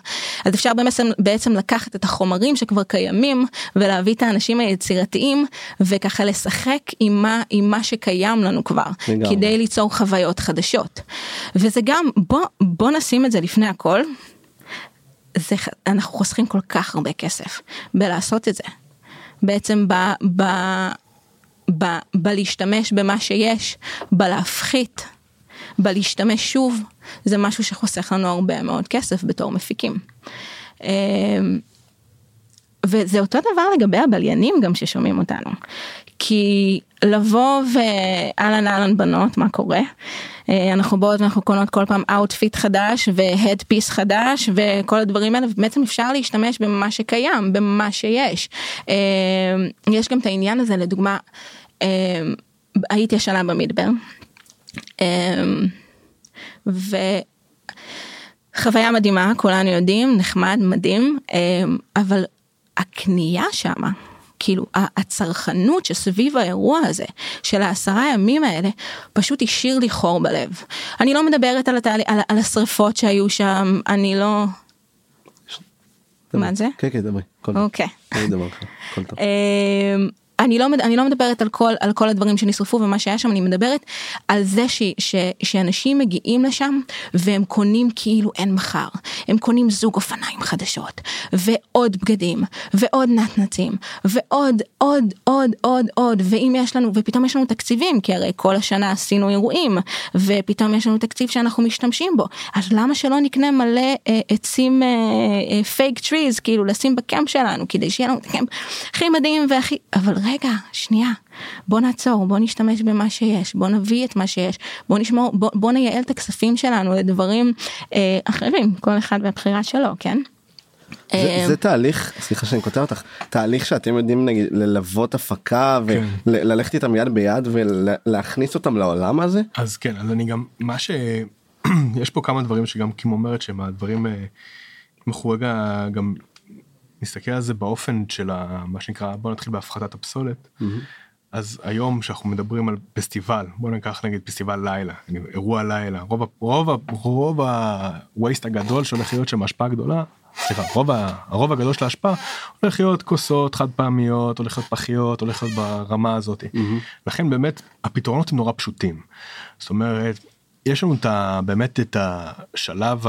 אז אפשר בעצם לקחת את החומרים שכבר קיימים, ולהביא את האנשים היצירתיים, וככה לשחק עם מה שקיים לנו כבר, כדי ליצור חוויות חדשות. וזה גם, בוא נשים את זה לפני הכל, זה, אנחנו חוסכים כל כך הרבה כסף בלעשות את זה. בעצם בלהשתמש במה שיש, בלהפחית, בלהשתמש שוב, זה משהו שחוסך לנו הרבה מאוד כסף בתור מפיקים. וזה אותו דבר לגבי הבליינים גם ששומעים אותנו. כי לבוא ואלן אלן בנות, מה קורה? אנחנו באות ואנחנו קונות כל פעם אאוטפיט חדש והד פיס חדש וכל הדברים האלה, ובעצם אפשר להשתמש במה שקיים, במה שיש. יש גם את העניין הזה, לדוגמה, הייתי השנה במדבר, וחוויה מדהימה, כולנו יודעים, נחמד, מדהים, אבל הקנייה שמה, כאילו הצרכנות שסביב האירוע הזה של 10 הימים האלה פשוט השאיר לי חור בלב. אני לא מדברת על השריפות שהיו שם, אני לא... מה זה? כן, דברי. אוקיי. אני לא מדברת על כל הדברים שנשרפו ומה שהיה שם, אני מדברת על זה שאנשים מגיעים לשם והם קונים כאילו אין מחר. הם קונים זוג אופניים חדשות, ועוד בגדים, ועוד נתנצים, ועוד, עוד, עוד, עוד, עוד, ופתאום יש לנו תקציבים, כי הרי כל השנה עשינו אירועים, ופתאום יש לנו תקציב שאנחנו משתמשים בו. אז למה שלא נקנה מלא עצים fake trees, כאילו לשים בקמפ שלנו, כדי שיהיה לנו את הקמפ הכי מדהים והכי... אבל רגע, שנייה, בוא נעצור, בוא נשתמש במה שיש, בוא נביא את מה שיש, בוא נייעל את הכספים שלנו לדברים אחרים, כל אחד והבחירה שלו, כן? זה תהליך, סליחה שאני כותר אותך, תהליך שאתם יודעים נגיד ללוות הפקה וללכת איתם יד ביד ולהכניס אותם לעולם הזה? אז כן, אז אני גם, מה ש... יש פה כמה דברים שגם קים אומרת שהם הדברים, אנחנו רגע גם... נסתכל על זה באופן של מה שנקרא, בוא נתחיל בהפחתת הפסולת. אז היום שאנחנו מדברים על פסטיבל, בוא ניקח נגיד פסטיבל לילה, אירוע לילה, רוב הווייסט הגדול שהולך להיות שם השפעה גדולה, סליחה, הרוב הגדול של ההשפעה, הולך להיות כוסות חד פעמיות, הולך להיות פחיות, הולך להיות ברמה הזאת. לכן באמת הפתרונות הם נורא פשוטים. זאת אומרת, יש לנו באמת את השלב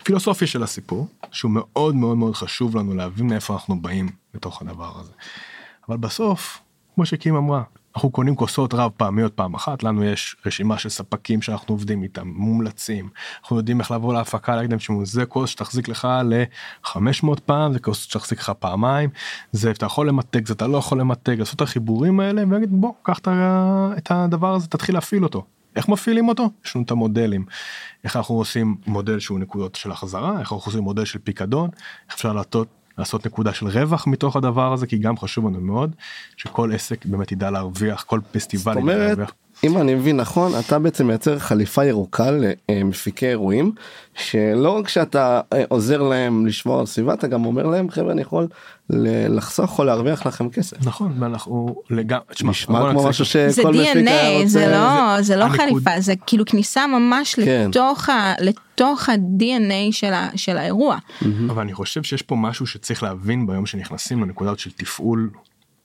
הפילוסופיה של הסיפור, שהוא מאוד מאוד מאוד חשוב לנו להבין מאיפה אנחנו באים בתוך הדבר הזה. אבל בסוף, כמו שקים אמרה, אנחנו קונים כוסות רב פעמיות פעם אחת, לנו יש רשימה של ספקים שאנחנו עובדים איתם, מומלצים, אנחנו יודעים איך לעבור להפקה, להקדם שמו, זה כוס שתחזיק לך ל-500 פעם, זה כוס שתחזיק לך פעמיים, זה אתה יכול למתג, זה אתה לא יכול למתג, לעשות את החיבורים האלה, ולהגיד בוא, קח את הדבר הזה, תתחיל להפעיל אותו. איך מפעילים אותו? יש לנו את המודלים. איך אנחנו עושים מודל שהוא נקודות של החזרה, איך אנחנו עושים מודל של פיקדון, איך אפשר לעשות נקודה של רווח מתוך הדבר הזה, כי גם חשוב לנו מאוד, שכל עסק באמת ידע להרוויח, כל פסטיבל ידע להרוויח. זאת אומרת, אם אני מבין נכון, אתה בעצם מייצר חליפה ירוקה למפיקי אירועים, שלא רק שאתה עוזר להם לשמור על סביבה, אתה גם אומר להם, חבר'ה, אני יכול לחסוך או להרוויח לכם כסף. נכון, ואנחנו לגמרי... נשמע כמו משהו שכל מפיק היה רוצה... זה לא חליפה, זה כאילו כניסה ממש לתוך ה-DNA של האירוע. אבל אני חושב שיש פה משהו שצריך להבין ביום שנכנסים לנקודות של תפעול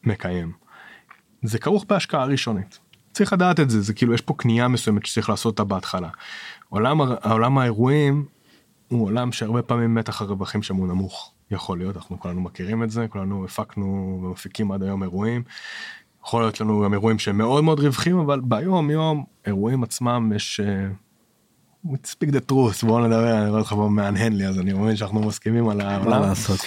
מקיים. זה כרוך בהשקעה הראשונית. צריך לדעת את זה, זה כאילו יש פה קנייה מסוימת שצריך לעשות אותה בהתחלה. העולם האירועים הוא עולם שהרבה פעמים מתח הרווחים שם הוא נמוך, יכול להיות, אנחנו כולנו מכירים את זה, כולנו הפקנו ומפיקים עד היום אירועים, יכול להיות לנו גם אירועים שהם מאוד מאוד רווחים, אבל ביום יום אירועים עצמם יש... speak the truth, בואו נדבר, אני רואה אותך בואו מענהן לי, אז אני אומר שאנחנו מסכימים על העולם. מה לעשות.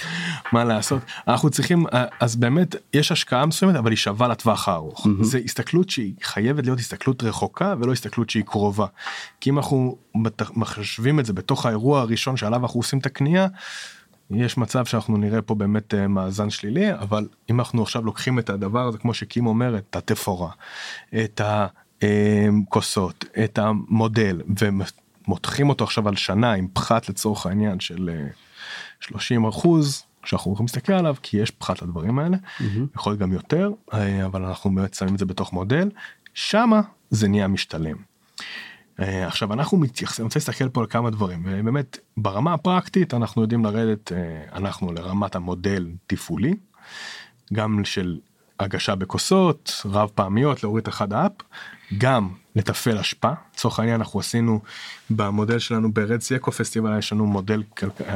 מה לעשות. אנחנו צריכים, אז באמת, יש השקעה מסוימת, אבל היא שווה לטווח הארוך. זו הסתכלות שהיא חייבת להיות הסתכלות רחוקה, ולא הסתכלות שהיא קרובה. כי אם אנחנו מחשבים את זה בתוך האירוע הראשון, שעליו אנחנו עושים את הקנייה, יש מצב שאנחנו נראה פה באמת מאזן שלילי, אבל אם אנחנו עכשיו לוקחים את הדבר הזה, כמו שקים אומרת, את התפורה, את הכוסות, את המודל, מותחים אותו עכשיו על שנה עם פחת לצורך העניין של 30%, שאנחנו יכולים להסתכל עליו, כי יש פחת לדברים האלה, יכול להיות גם יותר, אבל אנחנו באמת שמים את זה בתוך מודל, שמה זה נהיה משתלם. עכשיו אנחנו מתייחסים, אני רוצה להסתכל פה על כמה דברים, ובאמת ברמה הפרקטית אנחנו יודעים לרדת, אנחנו לרמת המודל תפעולי, גם של הגשה בכוסות, רב פעמיות, להוריד אחד האפ, גם לתפעל השפעה, לצורך העניין אנחנו עשינו במודל שלנו ברד סי אקו פסטיבל, יש לנו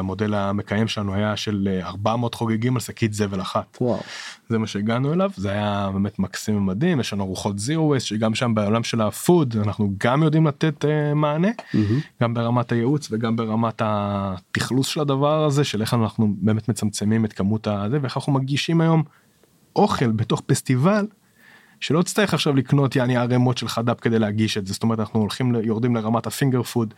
מודל המקיים שלנו היה של 400 חוגגים על שקית זבל אחת, וואו. זה מה שהגענו אליו, זה היה באמת מקסים ומדהים, יש לנו רוחות זירו ווייסט, שגם שם בעולם של הפוד, אנחנו גם יודעים לתת מענה, גם ברמת הייעוץ וגם ברמת התכלוס של הדבר הזה, של איך אנחנו באמת מצמצמים את כמות הזה, ואיך אנחנו מגישים היום אוכל בתוך פסטיבל, שלא תצטרך עכשיו לקנות יעני הרמות של חדאפ כדי להגיש את זה, זאת אומרת אנחנו הולכים, יורדים לרמת הפינגר פוד,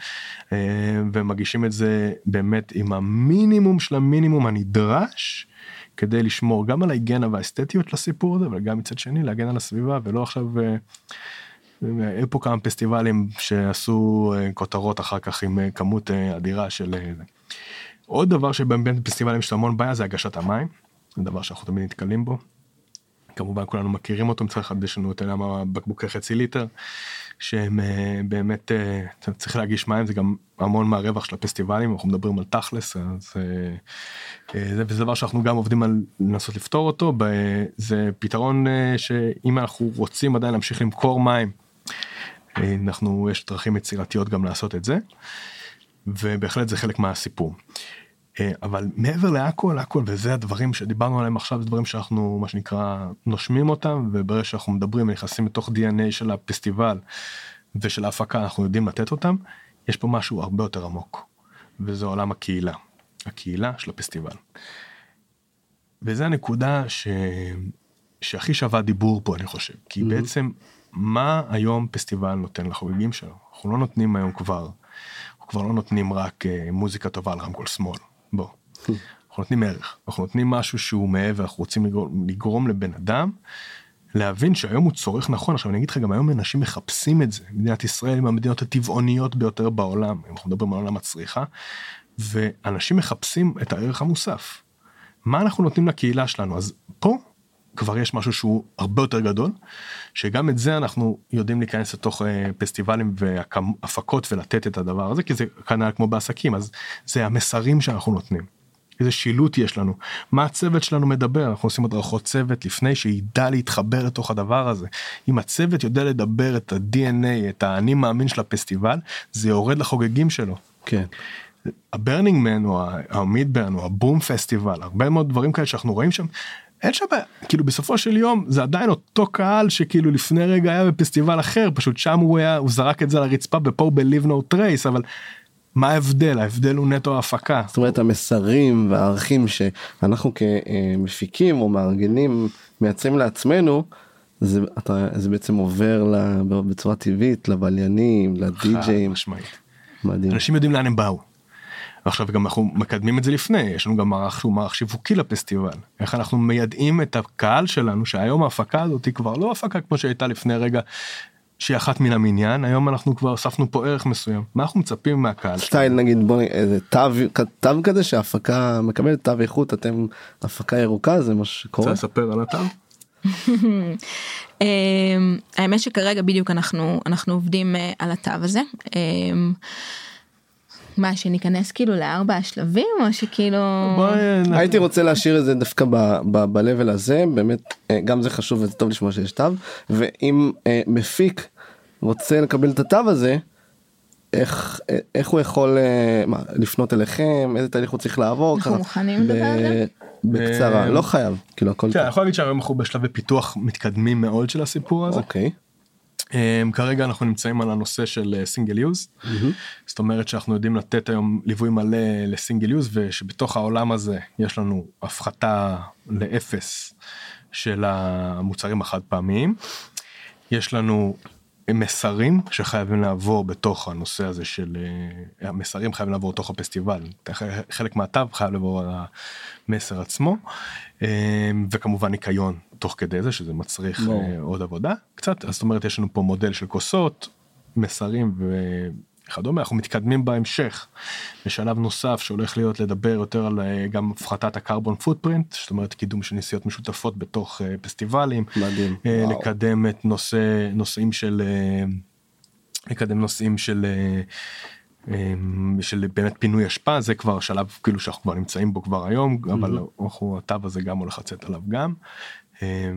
ומגישים את זה באמת עם המינימום של המינימום הנדרש, כדי לשמור גם על ההיגיינה והאסתטיות לסיפור הזה, אבל גם מצד שני להגן על הסביבה, ולא עכשיו, היו פה כמה פסטיבלים שעשו כותרות אחר כך עם כמות אדירה של זה. עוד דבר שבאמת פסטיבלים של המון בעיה זה הגשת המים, זה דבר שאנחנו תמיד נתקלים בו, כמובן כולנו מכירים אותו, מצד אחד יש לנו את הבקבוקי חצי ליטר, שהם באמת, צריך להגיש מים, זה גם המון מהרווח של הפסטיבלים, אנחנו מדברים על תכלס, זה דבר שאנחנו גם עובדים על לנסות לפתור אותו, זה פתרון שאם אנחנו רוצים עדיין להמשיך למכור מים, יש דרכים יצירתיות גם לעשות את זה, ובהחלט זה חלק מהסיפור. אבל מעבר להכל, הכל, וזה הדברים שדיברנו עליהם עכשיו, זה דברים שאנחנו, מה שנקרא, נושמים אותם, וברגע שאנחנו מדברים ונכנסים לתוך DNA של הפסטיבל ושל ההפקה, אנחנו יודעים לתת אותם, יש פה משהו הרבה יותר עמוק, וזה עולם הקהילה, הקהילה של הפסטיבל. וזו הנקודה שהכי שווה דיבור פה, אני חושב, כי בעצם, מה היום פסטיבל נותן לחוגגים שלו? אנחנו לא נותנים היום כבר לא נותנים רק מוזיקה טובה על רמקול שמאל, בוא, אנחנו נותנים ערך, אנחנו נותנים משהו שהוא מעבר, אנחנו רוצים לגרום לבן אדם, להבין שהיום הוא צורך נכון, עכשיו אני אגיד לך גם היום אנשים מחפשים את זה, מדינת ישראל היא מהמדינות הטבעוניות ביותר בעולם, אנחנו מדברים על עולם הצריכה, ואנשים מחפשים את הערך המוסף, מה אנחנו נותנים לקהילה שלנו, אז פה כבר יש משהו שהוא הרבה יותר גדול, שגם את זה אנחנו יודעים להיכנס לתוך פסטיבלים והפקות ולתת את הדבר הזה, כי זה כנראה כמו בעסקים, אז זה המסרים שאנחנו נותנים, איזה שילוט יש לנו, מה הצוות שלנו מדבר, אנחנו עושים הדרכות צוות לפני שידע להתחבר לתוך הדבר הזה, אם הצוות יודע לדבר את ה-DNA, את האני מאמין של הפסטיבל, זה יורד לחוגגים שלו. כן. הברנינגמן או המידברן או הבום פסטיבל, הרבה מאוד דברים כאלה שאנחנו רואים שם, אין שבה, כאילו בסופו של יום, זה עדיין אותו קהל שכאילו לפני רגע היה בפסטיבל אחר, פשוט שם הוא זרק את זה לרצפה, ופה הוא ב-Live No Trace, אבל מה ההבדל? ההבדל הוא נטו ההפקה. זאת אומרת, המסרים והערכים שאנחנו כמפיקים או מארגנים מייצרים לעצמנו, זה בעצם עובר בצורה טבעית, לבליינים, לדי-ג'יים. משמעית. מדהים. אנשים יודעים לאן הם באו. עכשיו גם אנחנו מקדמים את זה לפני, יש לנו גם מערך שיווקי לפסטיבל, איך אנחנו מיידעים את הקהל שלנו, שהיום ההפקה הזאת היא כבר לא הפקה כמו שהייתה לפני רגע, שהיא אחת מן המניין, היום אנחנו כבר הוספנו פה ערך מסוים, מה אנחנו מצפים מהקהל? סטייל נגיד, בוא נגיד, איזה תו כזה שההפקה מקבלת תו איכות, אתם הפקה ירוקה, זה מה שקורה? צריך לספר על התו? האמת שכרגע בדיוק אנחנו עובדים על התו הזה, מה, שניכנס כאילו לארבע השלבים, או שכאילו... הייתי רוצה להשאיר את זה דווקא ב-level הזה, באמת, גם זה חשוב וזה טוב לשמוע שיש תו, ואם מפיק רוצה לקבל את התו הזה, איך הוא יכול לפנות אליכם, איזה תהליך הוא צריך לעבור? אנחנו מוכנים לדבר על זה? בקצרה, לא חייב, כאילו הכל... אני יכול להגיד שהיום אנחנו בשלבי פיתוח מתקדמים מאוד של הסיפור הזה. אוקיי. כרגע אנחנו נמצאים על הנושא של סינגל יוז, זאת אומרת שאנחנו יודעים לתת היום ליווי מלא לסינגל יוז, ושבתוך העולם הזה יש לנו הפחתה לאפס של המוצרים החד פעמיים, יש לנו מסרים שחייבים לעבור בתוך הנושא הזה של, המסרים חייבים לעבור תוך הפסטיבל, חלק מהתו חייב לעבור על המסר עצמו, וכמובן ניקיון תוך כדי זה, שזה מצריך עוד עבודה קצת, אז זאת אומרת יש לנו פה מודל של כוסות, מסרים וכדומה. אנחנו מתקדמים בהמשך בשלב נוסף שהולך להיות לדבר יותר על גם הפחתת הקרבון פוטפרינט, זאת אומרת קידום של נסיעות משותפות בתוך פסטיבלים, לקדם את נושאים של באמת פינוי השפעה, זה כבר שלב כאילו שאנחנו כבר נמצאים בו כבר היום, אבל התו הזה גם הולך לצאת עליו גם,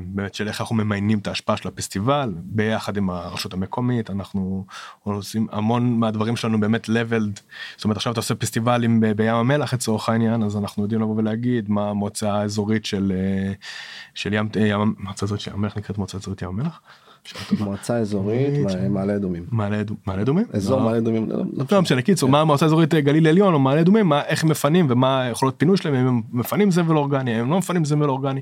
באמת של איך אנחנו ממיינים את ההשפעה של הפסטיבל, ביחד עם הרשות המקומית, אנחנו עושים המון מהדברים שלנו באמת leveled, זאת אומרת עכשיו אתה עושה פסטיבלים בים המלח לצורך העניין, אז אנחנו יודעים לבוא ולהגיד מה המועצה האזורית של ים, מועצה אזורית של ים המלח נקראת מועצה אזורית ים המלח? מועצה אזורית מעלה אדומים. מעלה אדומים? אזור מעלה אדומים. לא משנה, קיצור, מה המועצה אזורית גליל עליון או מעלה אדומים, איך מפנים ומה יכולות פינוי שלהם, אם הם מפנים זבל אורגני, אם הם לא מפנים זבל אורגני,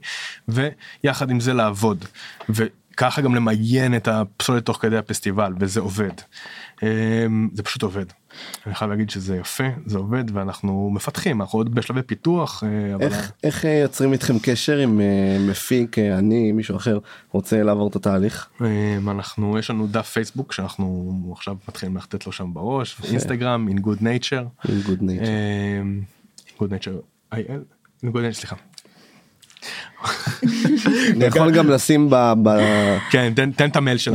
ויחד עם זה לעבוד, וככה גם למיין את הפסולת תוך כדי הפסטיבל, וזה עובד. זה פשוט עובד. אני חייב להגיד שזה יפה, זה עובד, ואנחנו מפתחים, אנחנו עוד בשלבי פיתוח. איך יוצרים איתכם קשר אם מפיק, אני, מישהו אחר, רוצה לעבור את התהליך? יש לנו דף פייסבוק, שאנחנו עכשיו מתחילים להחתת לו שם בראש, אינסטגרם, In Good Nature. In Good Nature. In Good Nature, In Good Nature, סליחה. אני יכול גם לשים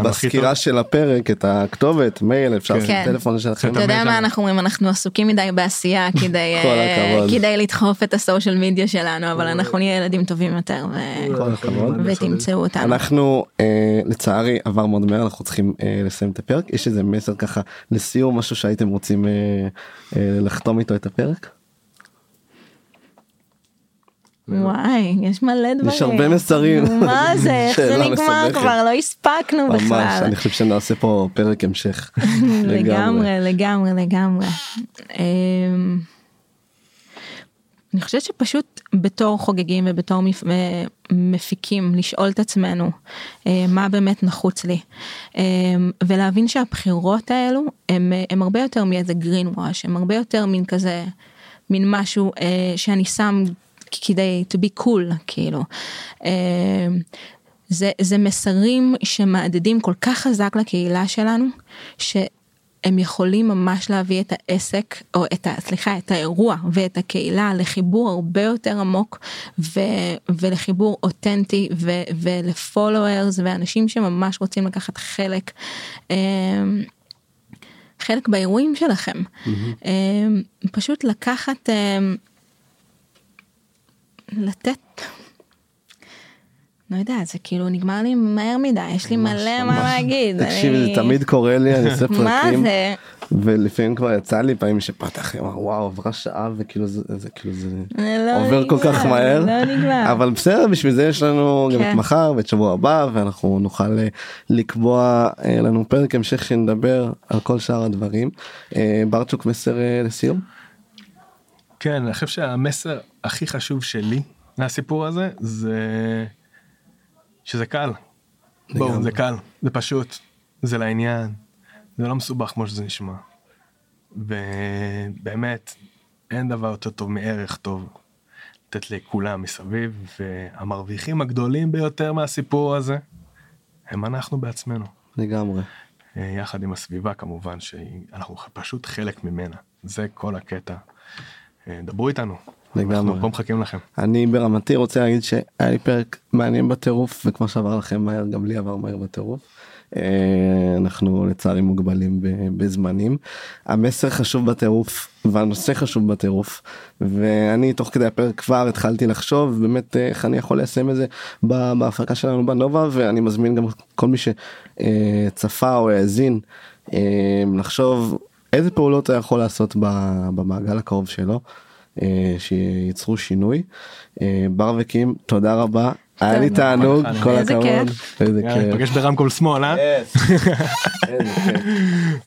בסקירה של הפרק את הכתובת, מייל, אפשר טלפון שלכם. אתה יודע מה אנחנו אומרים, אנחנו עסוקים מדי בעשייה כדי לדחוף את הסושיאל מדיה שלנו, אבל אנחנו נהיה ילדים טובים יותר ותמצאו אותנו. אנחנו לצערי עבר מאוד מהר, אנחנו צריכים לסיים את הפרק. יש איזה מסר ככה לסיום, משהו שהייתם רוצים לחתום איתו את הפרק? וואי, יש מלא דברים. יש הרבה מסרים. מה זה, איך זה נגמר כבר, לא הספקנו בכלל. ממש, אני חושב שנעשה פה פרק המשך. לגמרי. אני חושבת שפשוט בתור חוגגים ובתור מפיקים, לשאול את עצמנו מה באמת נחוץ לי. ולהבין שהבחירות האלו, הם הרבה יותר מאיזה גרין ווש, הם הרבה יותר מין כזה, מין משהו שאני שם כדי to be cool, כאילו. זה מסרים שמעדדים כל כך חזק לקהילה שלנו, שהם יכולים ממש להביא את העסק, או את האירוע ואת הקהילה, לחיבור הרבה יותר עמוק, ולחיבור אותנטי, ולפולוורס, ואנשים שממש רוצים לקחת חלק באירועים שלכם. פשוט לקחת... לתת, לא יודעת, זה כאילו נגמר לי מהר מדי, יש לי מלא מה להגיד. תקשיב, זה תמיד קורה לי, אני עושה פרקים, ולפעמים כבר יצא לי פעמים שפתח, וואו, עברה שעה, וכאילו זה עובר כל כך מהר, אבל בסדר, בשביל זה יש לנו גם את מחר ואת שבוע הבא, ואנחנו נוכל לקבוע לנו פרק המשך שנדבר על כל שאר הדברים. ברצ'וק, מסר לסיום? כן, אני חושב שהמסר הכי חשוב שלי מהסיפור הזה, זה שזה קל. בואו, זה קל, זה פשוט, זה לעניין, זה לא מסובך כמו שזה נשמע. ובאמת, אין דבר יותר טוב מערך טוב לתת לכולם מסביב, והמרוויחים הגדולים ביותר מהסיפור הזה, הם אנחנו בעצמנו. לגמרי. יחד עם הסביבה כמובן, שאנחנו פשוט חלק ממנה. זה כל הקטע. דברו איתנו. אנחנו פה מחכים לכם. אני ברמתי רוצה להגיד שהיה לי פרק מעניין בטירוף, וכמו שעבר לכם מהר, גם לי עבר מהר בטירוף. אנחנו לצערי מוגבלים בזמנים. המסר חשוב בטירוף, והנושא חשוב בטירוף, ואני תוך כדי הפרק כבר התחלתי לחשוב, באמת איך אני יכול ליישם את זה בהפקה שלנו בנובה, ואני מזמין גם כל מי שצפה או האזין, לחשוב איזה פעולות הוא יכול לעשות במעגל הקרוב שלו, שייצרו שינוי. בר וקים, תודה רבה. היה לי תענוג, כל הכבוד. איזה כיף. נפגש ברמקול שמאל, אה? איזה כיף.